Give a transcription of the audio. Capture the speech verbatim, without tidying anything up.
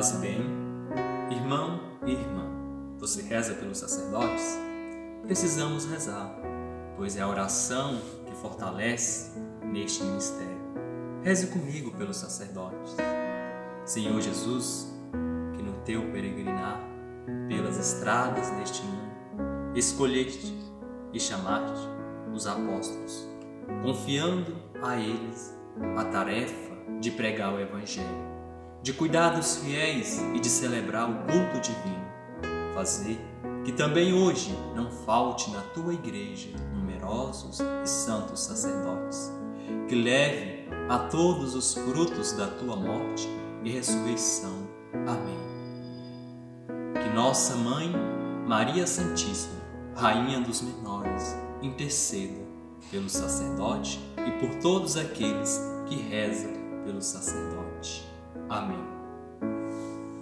passe bem. Irmão e irmã, você reza pelos sacerdotes? Precisamos rezar, pois é a oração que fortalece neste ministério. Reze comigo pelos sacerdotes. Senhor Jesus, que no teu peregrinar pelas estradas deste mundo, escolheste e chamaste os apóstolos, confiando a eles a tarefa de pregar o Evangelho, de cuidar dos fiéis e de celebrar o culto divino. Fazer que também hoje não falte na tua igreja numerosos e santos sacerdotes, que leve a todos os frutos da tua morte e ressurreição. Amém. Que nossa Mãe, Maria Santíssima, Rainha dos Menores, interceda pelo sacerdote e por todos aqueles que rezam pelo sacerdote. Amém.